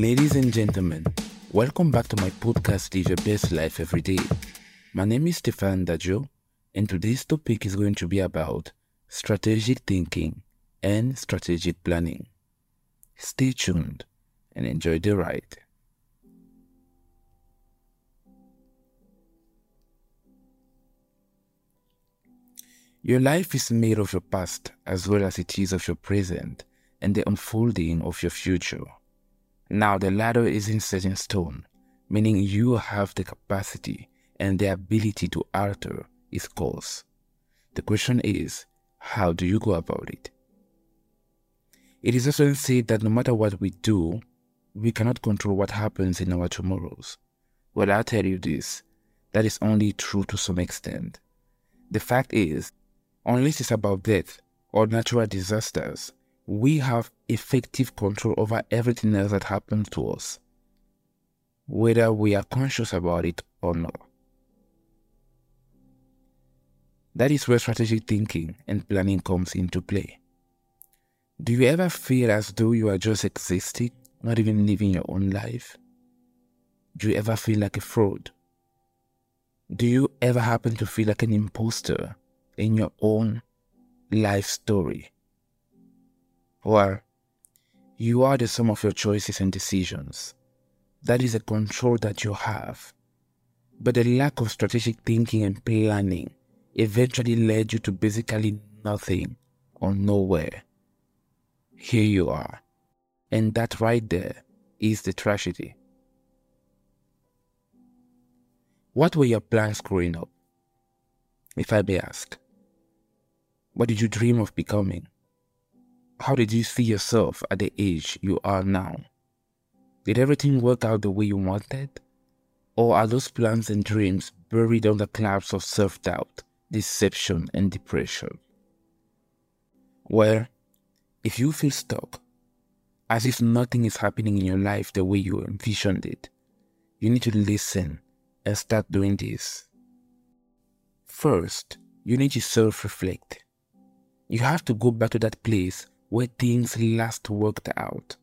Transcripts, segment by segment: Ladies and gentlemen, welcome back to my podcast, Live Your Best Life Every Day. My name is Stephane Dadjo, and today's topic is going to be about strategic thinking and strategic planning. Stay tuned and enjoy the ride. Your life is made of your past as well as it is of your present and the unfolding of your future. Now, the latter isn't set in stone, meaning you have the capacity and the ability to alter its course. The question is, how do you go about it? It is also said that no matter what we do, we cannot control what happens in our tomorrows. Well, I'll tell you this, that is only true to some extent. The fact is, unless it's about death or natural disasters, we have effective control over everything else that happens to us, whether we are conscious about it or not. That is where strategic thinking and planning comes into play. Do you ever feel as though you are just existing, not even living your own life? Do you ever feel like a fraud? Do you ever happen to feel like an imposter in your own life story? Or, you are the sum of your choices and decisions. That is a control that you have. But the lack of strategic thinking and planning eventually led you to basically nothing or nowhere. Here you are. And that right there is the tragedy. What were your plans growing up? If I may ask, what did you dream of becoming? How did you see yourself at the age you are now? Did everything work out the way you wanted? Or are those plans and dreams buried under clouds of self-doubt, deception, and depression? Well, if you feel stuck, as if nothing is happening in your life the way you envisioned it, you need to listen and start doing this. First, you need to self-reflect. You have to go back to that place where things last worked out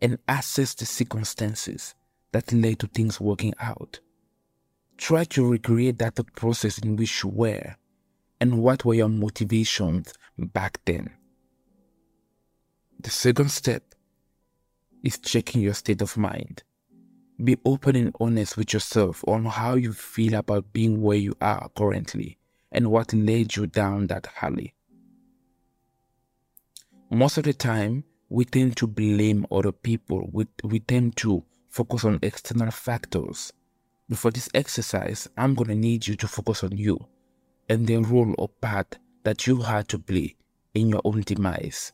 and assess the circumstances that led to things working out. Try to recreate that process in which you were and what were your motivations back then. The second step is checking your state of mind. Be open and honest with yourself on how you feel about being where you are currently and what led you down that alley. Most of the time, we tend to blame other people. We tend to focus on external factors. But for this exercise, I'm going to need you to focus on you and the role or part that you had to play in your own demise.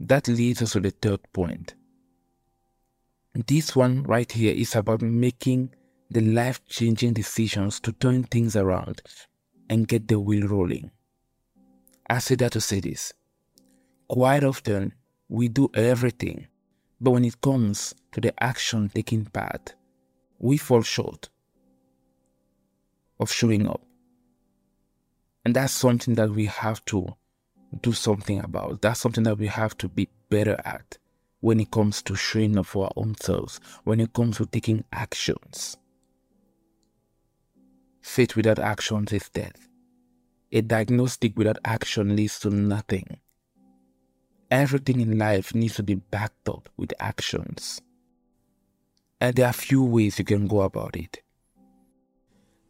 That leads us to the third point. This one right here is about making the life-changing decisions to turn things around and get the wheel rolling. I say that to say this. Quite often, we do everything, but when it comes to the action taking part, we fall short of showing up. And that's something that we have to do something about. That's something that we have to be better at when it comes to showing up for our own selves, when it comes to taking actions. Faith without action is death. A diagnostic without action leads to nothing. Everything in life needs to be backed up with actions. And there are few ways you can go about it.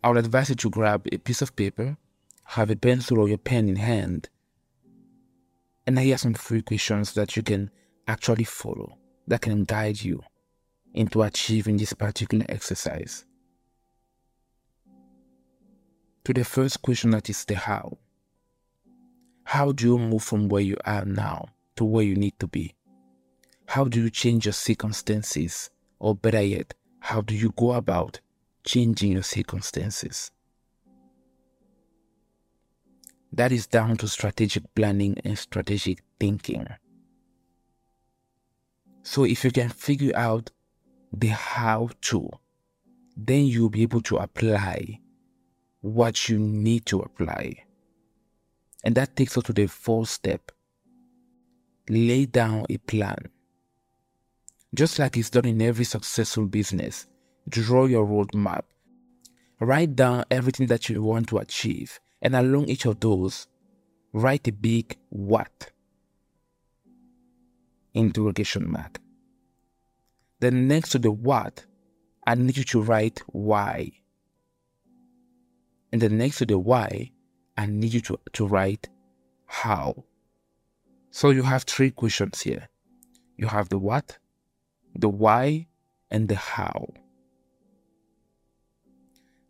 I would advise you to grab a piece of paper, have a pencil or your pen in hand, and here are some free questions that you can actually follow that can guide you into achieving this particular exercise. To the first question, that is the how. How do you move from where you are now to where you need to be? How do you change your circumstances? Or better yet, how do you go about changing your circumstances? That is down to strategic planning and strategic thinking. So if you can figure out the how to, then you'll be able to apply what you need to apply. And that takes us to the fourth step, lay down a plan. Just like it's done in every successful business, draw your roadmap. Write down everything that you want to achieve, and along each of those, write a big what. Interrogation mark. Then next to the what, I need you to write why. And then next to the why, I need you to write how. So you have three questions here. You have the what, the why, and the how.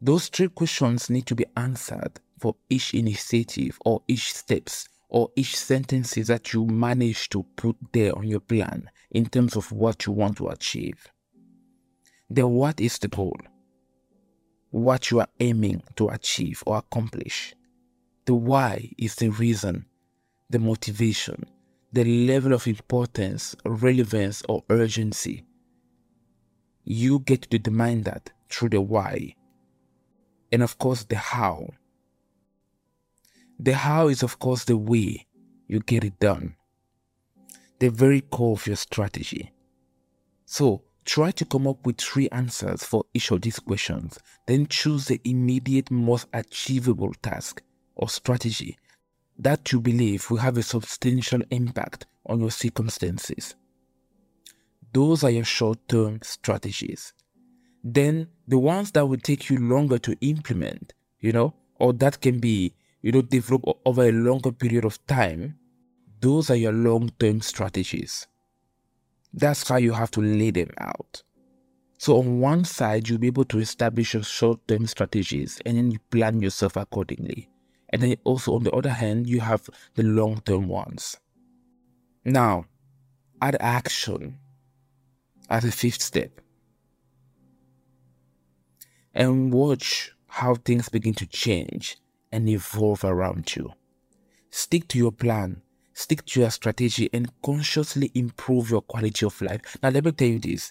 Those three questions need to be answered for each initiative or each steps or each sentences that you manage to put there on your plan in terms of what you want to achieve. The what is the goal, what you are aiming to achieve or accomplish. The why is the reason, the motivation, the level of importance, relevance, or urgency. You get to determine that through the why. And of course, the how. The how is of course the way you get it done, the very core of your strategy. So try to come up with three answers for each of these questions, then choose the immediate most achievable task or strategy that you believe will have a substantial impact on your circumstances. Those are your short-term strategies. Then the ones that will take you longer to implement, or that can be, developed over a longer period of time, those are your long-term strategies. That's how you have to lay them out. So on one side, you'll be able to establish your short-term strategies and then you plan yourself accordingly. And then also on the other hand, you have the long-term ones. Now, add action as a fifth step. And watch how things begin to change and evolve around you. Stick to your plan. Stick to your strategy and consciously improve your quality of life. Now, let me tell you this.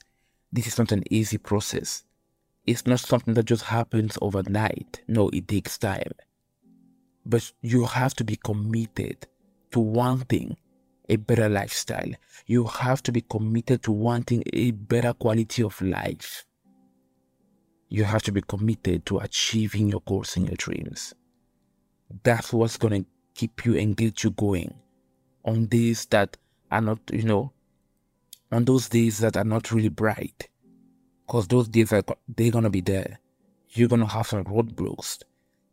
This is not an easy process. It's not something that just happens overnight. No, it takes time. But you have to be committed to wanting a better lifestyle. You have to be committed to wanting a better quality of life. You have to be committed to achieving your goals and your dreams. That's what's going to keep you and get you going on days that are not, on those days that are not really bright. Because those days, they're going to be there. You're going to have some roadblocks.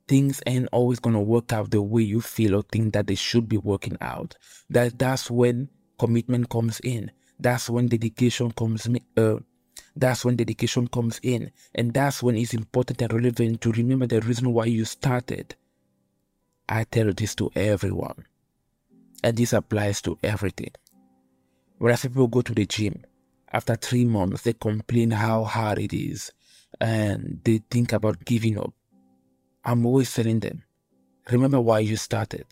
Things ain't always going to work out the way you feel or think that they should be working out. That's when commitment comes in. That's when dedication comes in. And that's when it's important and relevant to remember the reason why you started. I tell this to everyone. And this applies to everything. Whereas people go to the gym, after 3 months, they complain how hard it is and they think about giving up. I'm always telling them, remember why you started.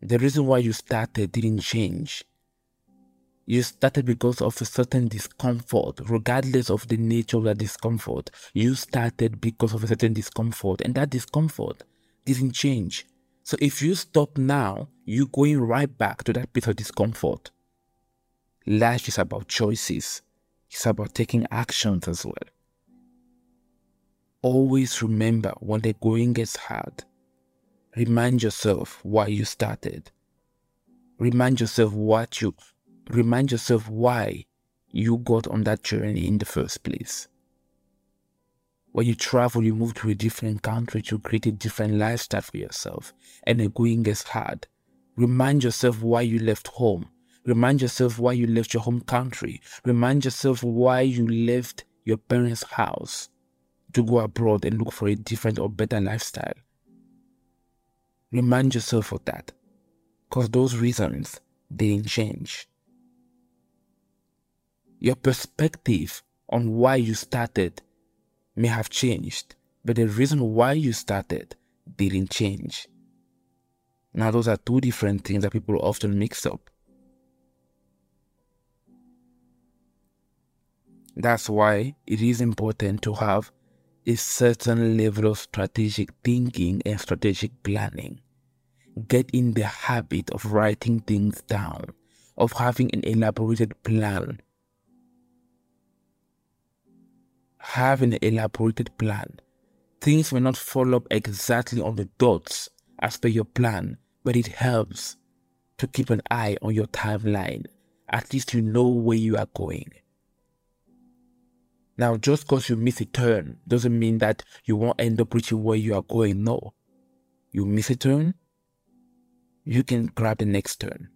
The reason why you started didn't change. You started because of a certain discomfort, regardless of the nature of that discomfort. You started because of a certain discomfort, and that discomfort didn't change. So if you stop now, you're going right back to that piece of discomfort. Life is about choices. It's about taking actions as well. Always remember, when the going gets hard, remind yourself why you started. Remind yourself why you got on that journey in the first place. When you travel, you move to a different country to create a different lifestyle for yourself, and the going gets hard. Remind yourself why you left home. Remind yourself why you left your home country. Remind yourself why you left your parents' house to go abroad and look for a different or better lifestyle. Remind yourself of that, because those reasons didn't change. Your perspective on why you started may have changed, but the reason why you started didn't change. Now, those are two different things that people often mix up. That's why it is important to have a certain level of strategic thinking and strategic planning. Get in the habit of writing things down, of having an elaborated plan. Have an elaborated plan. Things may not follow up exactly on the dots as per your plan, but it helps to keep an eye on your timeline. At least you know where you are going. Now, just because you miss a turn doesn't mean that you won't end up reaching where you are going. No. You miss a turn, you can grab the next turn.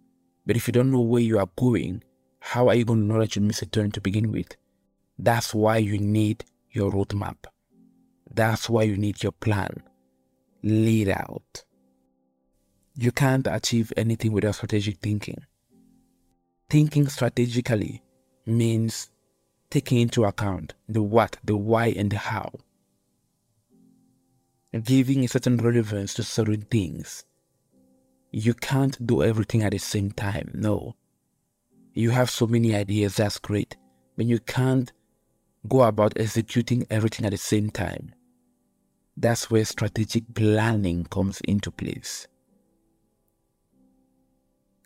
But if you don't know where you are going, how are you going to know that you missed a turn to begin with? That's why you need your roadmap. That's why you need your plan. Lay it out. You can't achieve anything without strategic thinking. Thinking strategically means taking into account the what, the why, and the how. Giving a certain relevance to certain things. You can't do everything at the same time, no. You have so many ideas, that's great. But you can't go about executing everything at the same time. That's where strategic planning comes into place.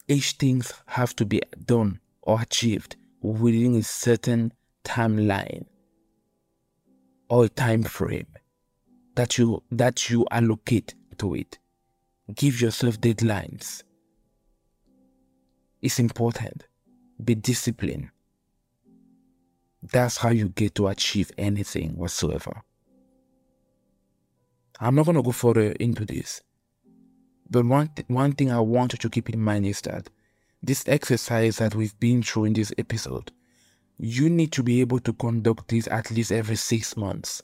Each thing has to be done or achieved within a certain timeline or time frame that you allocate to it. Give yourself deadlines. It's important. Be disciplined. That's how you get to achieve anything whatsoever. I'm not going to go further into this. But one thing I want you to keep in mind is that this exercise that we've been through in this episode, you need to be able to conduct this at least every 6 months.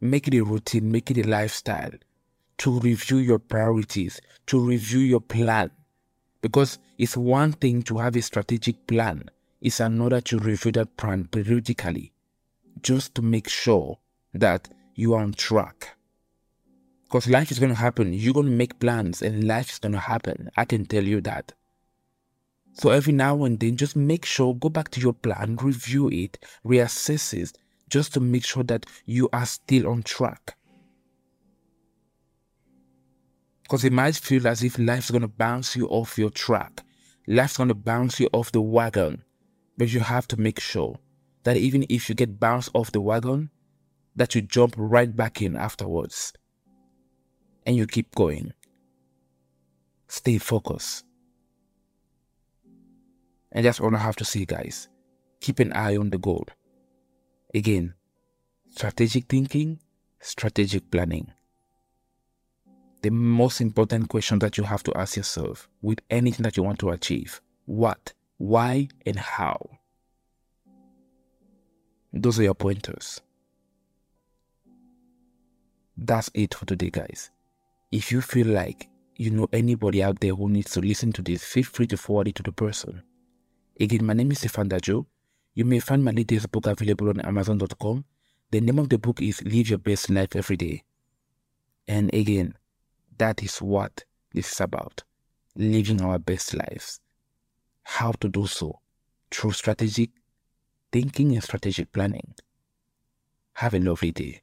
Make it a routine, make it a lifestyle. To review your priorities, to review your plan. Because it's one thing to have a strategic plan. It's another to review that plan periodically, just to make sure that you are on track. Because life is going to happen. You're going to make plans and life is going to happen. I can tell you that. So every now and then, just make sure, go back to your plan, review it, reassess it, just to make sure that you are still on track. Because it might feel as if life's going to bounce you off your track. Life's going to bounce you off the wagon. But you have to make sure that even if you get bounced off the wagon, that you jump right back in afterwards. And you keep going. Stay focused. And that's all I have to say, guys. Keep an eye on the goal. Again, strategic thinking, strategic planning. The most important question that you have to ask yourself with anything that you want to achieve. What, why, and how? Those are your pointers. That's it for today, guys. If you feel like you know anybody out there who needs to listen to this, feel free to forward it to the person. Again, my name is Stephane Dadjo. You may find my latest book available on Amazon.com. The name of the book is Live Your Best Life Every Day. And again, that is what this is about, living our best lives. How to do so through strategic thinking and strategic planning. Have a lovely day.